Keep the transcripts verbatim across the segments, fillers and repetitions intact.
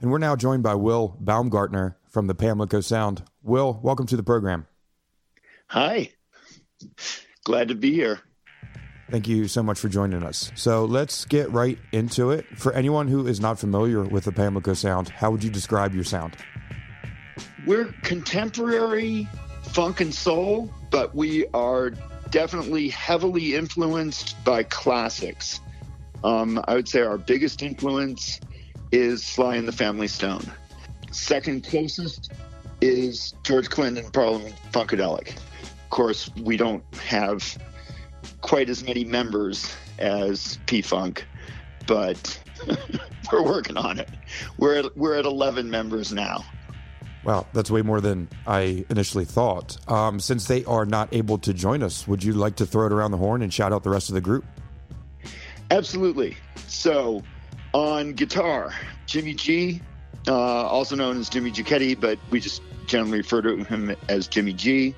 And we're now joined by Will Baumgartner from the Pamlico Sound. Will, welcome to the program. Hi. Glad to be here. Thank you so much for joining us. So let's get right into it. For anyone who is not familiar with the Pamlico Sound, how would you describe your sound? We're contemporary funk and soul, but we are definitely heavily influenced by classics. Um, I would say our biggest influence is Sly and the Family Stone. Second closest is George Clinton, Parliament Funkadelic. Of course, we don't have quite as many members as P-Funk, but we're working on it. We're at, we're at eleven members now. Wow, that's way more than I initially thought. Um, since they are not able to join us, would you like to throw it around the horn and shout out the rest of the group? Absolutely. So on guitar, Jimmy G, uh, also known as Jimmy Giacchetti, but we just generally refer to him as Jimmy G.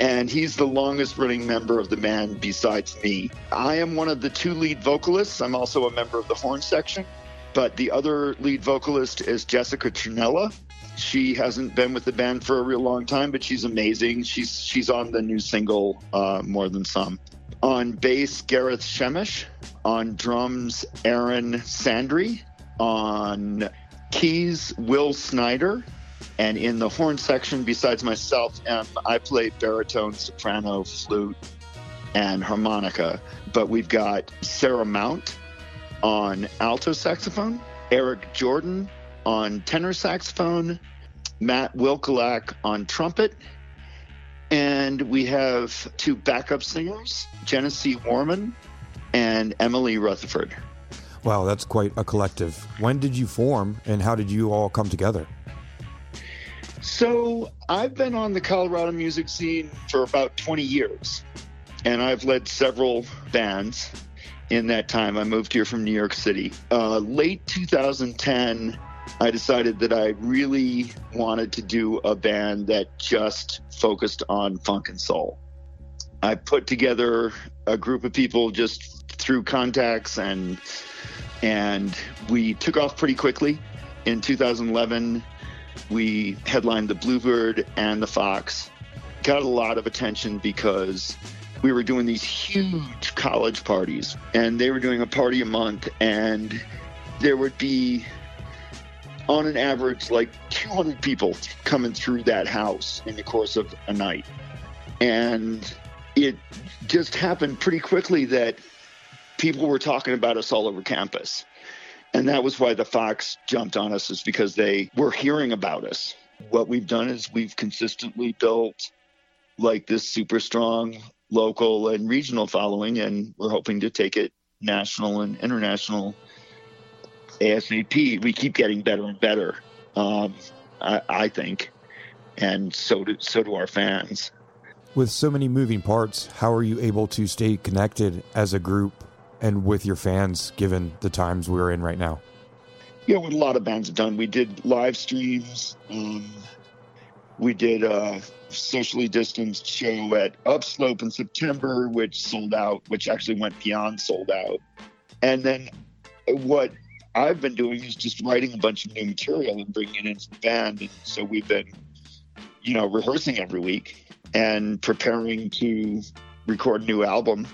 And he's the longest running member of the band besides me. I am one of the two lead vocalists. I'm also a member of the horn section. But the other lead vocalist is Jessica Trinella. She hasn't been with the band for a real long time, but she's amazing. She's she's on the new single, uh, More Than Some. On bass, Gareth Shemesh. On drums, Aaron Sandry. On keys, Will Snyder. And in the horn section, besides myself, um, I play baritone, soprano, flute, and harmonica. But we've got Sarah Mount on alto saxophone, Eric Jordan on tenor saxophone, Matt Wilkalak on trumpet, and we have two backup singers, Genesee Warman and Emily Rutherford. Wow, that's quite a collective. When did you form, and how did you all come together? So I've been on the Colorado music scene for about twenty years, and I've led several bands in that time. I moved here from New York City. Uh, late two thousand ten, I decided that I really wanted to do a band that just focused on funk and soul. I put together a group of people just through contacts, and and we took off pretty quickly. In two thousand eleven, we headlined the Bluebird and the Fox. Got a lot of attention because we were doing these huge college parties, and they were doing a party a month, and there would be, on an average, like two hundred people coming through that house in the course of a night. And it just happened pretty quickly that people were talking about us all over campus. And that was why the Fox jumped on us, is because they were hearing about us. What we've done is we've consistently built like this super strong local and regional following, and we're hoping to take it national and international ASAP. We keep getting better and better, um, I, I think, and so do, so do our fans. With so many moving parts, how are you able to stay connected as a group and with your fans, given the times we're in right now? Yeah, what a lot of bands have done. We did live streams. Um, we did a socially distanced show at Upslope in September, which sold out, which actually went beyond sold out. And then what I've been doing is just writing a bunch of new material and bringing it into the band. And so we've been, you know, rehearsing every week and preparing to record a new album.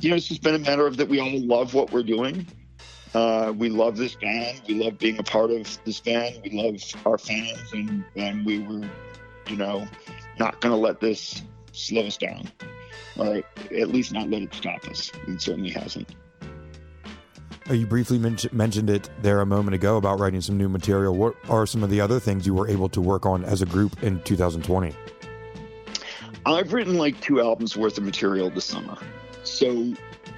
You know, it's just been a matter of that we all love what we're doing. Uh, we love this band. We love being a part of this band. We love our fans. And, and we were, you know, not going to let this slow us down, or at least not let it stop us. It certainly hasn't. You briefly men- mentioned it there a moment ago about writing some new material. What are some of the other things you were able to work on as a group in two thousand twenty? I've written like two albums worth of material this summer. So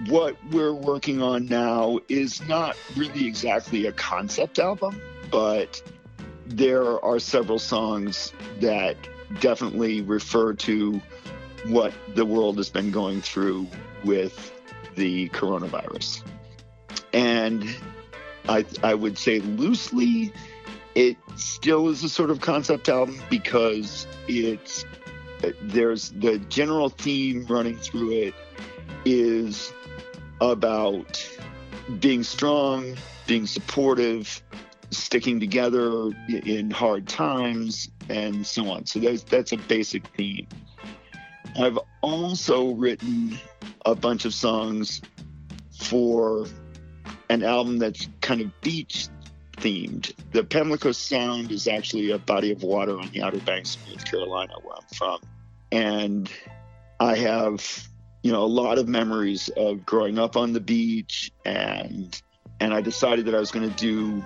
what we're working on now is not really exactly a concept album, but there are several songs that definitely refer to what the world has been going through with the coronavirus. And I, I would say loosely, it still is a sort of concept album because it's there's the general theme running through it is about being strong, being supportive, sticking together in hard times, and so on. So that's, that's a basic theme. I've also written a bunch of songs for an album that's kind of beach themed. The Pamlico Sound is actually a body of water on the Outer Banks of North Carolina, where I'm from. And I have, you know, a lot of memories of growing up on the beach, and and I decided that I was going to do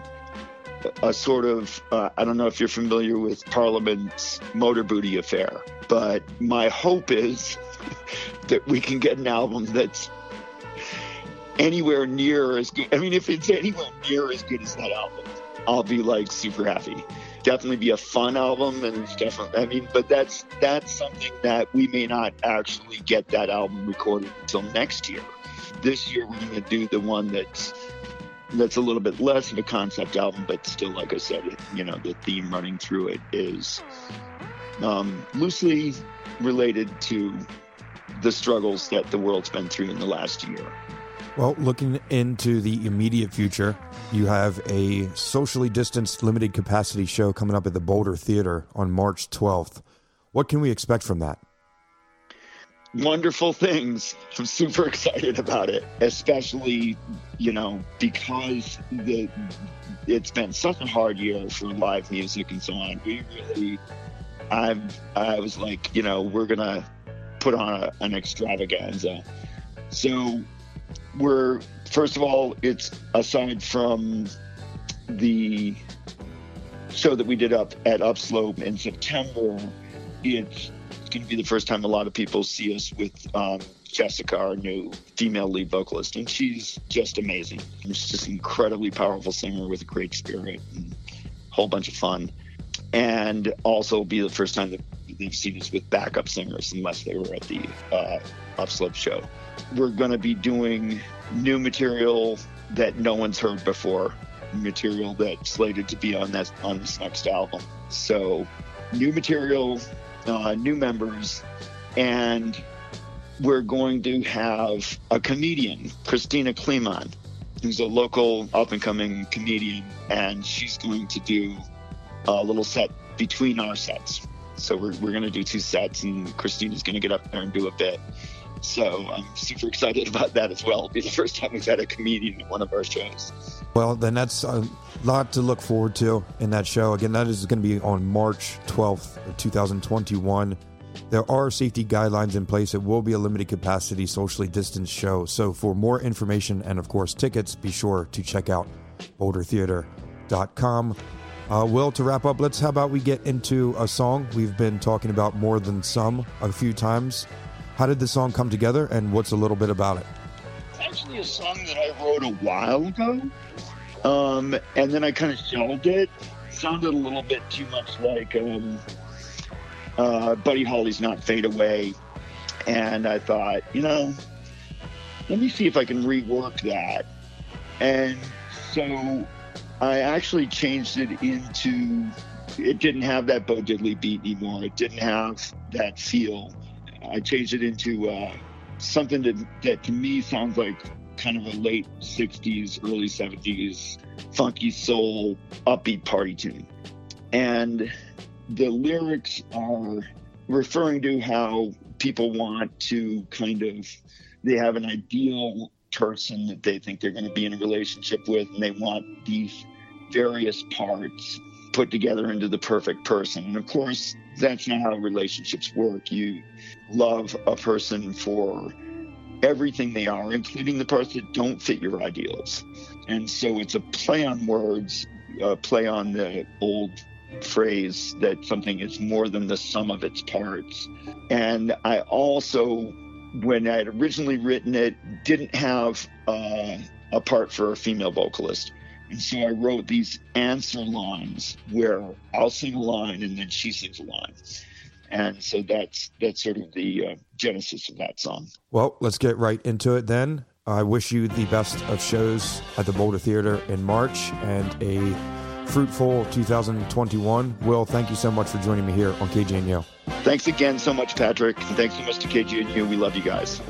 a sort of, uh, I don't know if you're familiar with Parliament's motor booty affair, but my hope is that we can get an album that's anywhere near as good. I mean, if it's anywhere near as good as that album, I'll be like super happy. Definitely be a fun album, and definitely, I mean, but that's that's something that we may not actually get that album recorded until next year. This year we're going to do the one that's that's a little bit less of a concept album, but still, like I said, you know, the theme running through it is um, loosely related to the struggles that the world's been through in the last year. Well, looking into the immediate future, you have a socially distanced limited capacity show coming up at the Boulder Theater on March twelfth. What can we expect from that? Wonderful things. I'm super excited about it, especially, you know, because the, it's been such a hard year for live music and so on. We really, I I was like, you know, we're going to put on a, an extravaganza. So we're, first of all, it's aside from the show that we did up at Upslope in September, it's going to be the first time a lot of people see us with um, Jessica, our new female lead vocalist, and she's just amazing. She's just an incredibly powerful singer with a great spirit and a whole bunch of fun. And also be the first time that they've seen us with backup singers, unless they were at the uh, Upslope show. We're going to be doing new material that no one's heard before, material that's slated to be on that on this next album. So new material, uh, new members, and we're going to have a comedian, Christina Kleeman, who's a local up-and-coming comedian, and she's going to do a little set between our sets. So we're we're going to do two sets, and Christina's going to get up there and do a bit. So I'm super excited about that as well. It'll be the first time we've had a comedian at one of our shows. Well, then that's a lot to look forward to in that show. Again, that is going to be on March twelfth of two thousand twenty-one. There are safety guidelines in place. It will be a limited capacity, socially distanced show. So for more information and, of course, tickets, be sure to check out boulder theater dot com. Uh, Will, to wrap up, let's how about we get into a song we've been talking about more than some a few times. How did the song come together, and what's a little bit about it? It's actually a song that I wrote a while ago, um, and then I kind of shelved it. It sounded a little bit too much like um, uh, Buddy Holly's Not Fade Away, and I thought, you know, let me see if I can rework that. And so I actually changed it into, it didn't have that Bo Diddley beat anymore. It didn't have that feel. I changed it into uh, something that, that to me sounds like kind of a late sixties, early seventies, funky soul, upbeat party tune. And the lyrics are referring to how people want to kind of, they have an ideal person that they think they're going to be in a relationship with, and they want these various parts put together into the perfect person. And of course, that's not how relationships work. You love a person for everything they are, including the parts that don't fit your ideals. And so it's a play on words, a play on the old phrase that something is more than the sum of its parts. And I also, when I had originally written it, didn't have uh, a part for a female vocalist. And so I wrote these answer lines where I'll sing a line and then she sings a line. And so that's that's sort of the uh, genesis of that song. Well, let's get right into it then. I wish you the best of shows at the Boulder Theater in March and a fruitful two thousand twenty-one. Will, thank you so much for joining me here on K G N U. Thanks again so much, Patrick. And thanks so much to K G N U. We love you guys.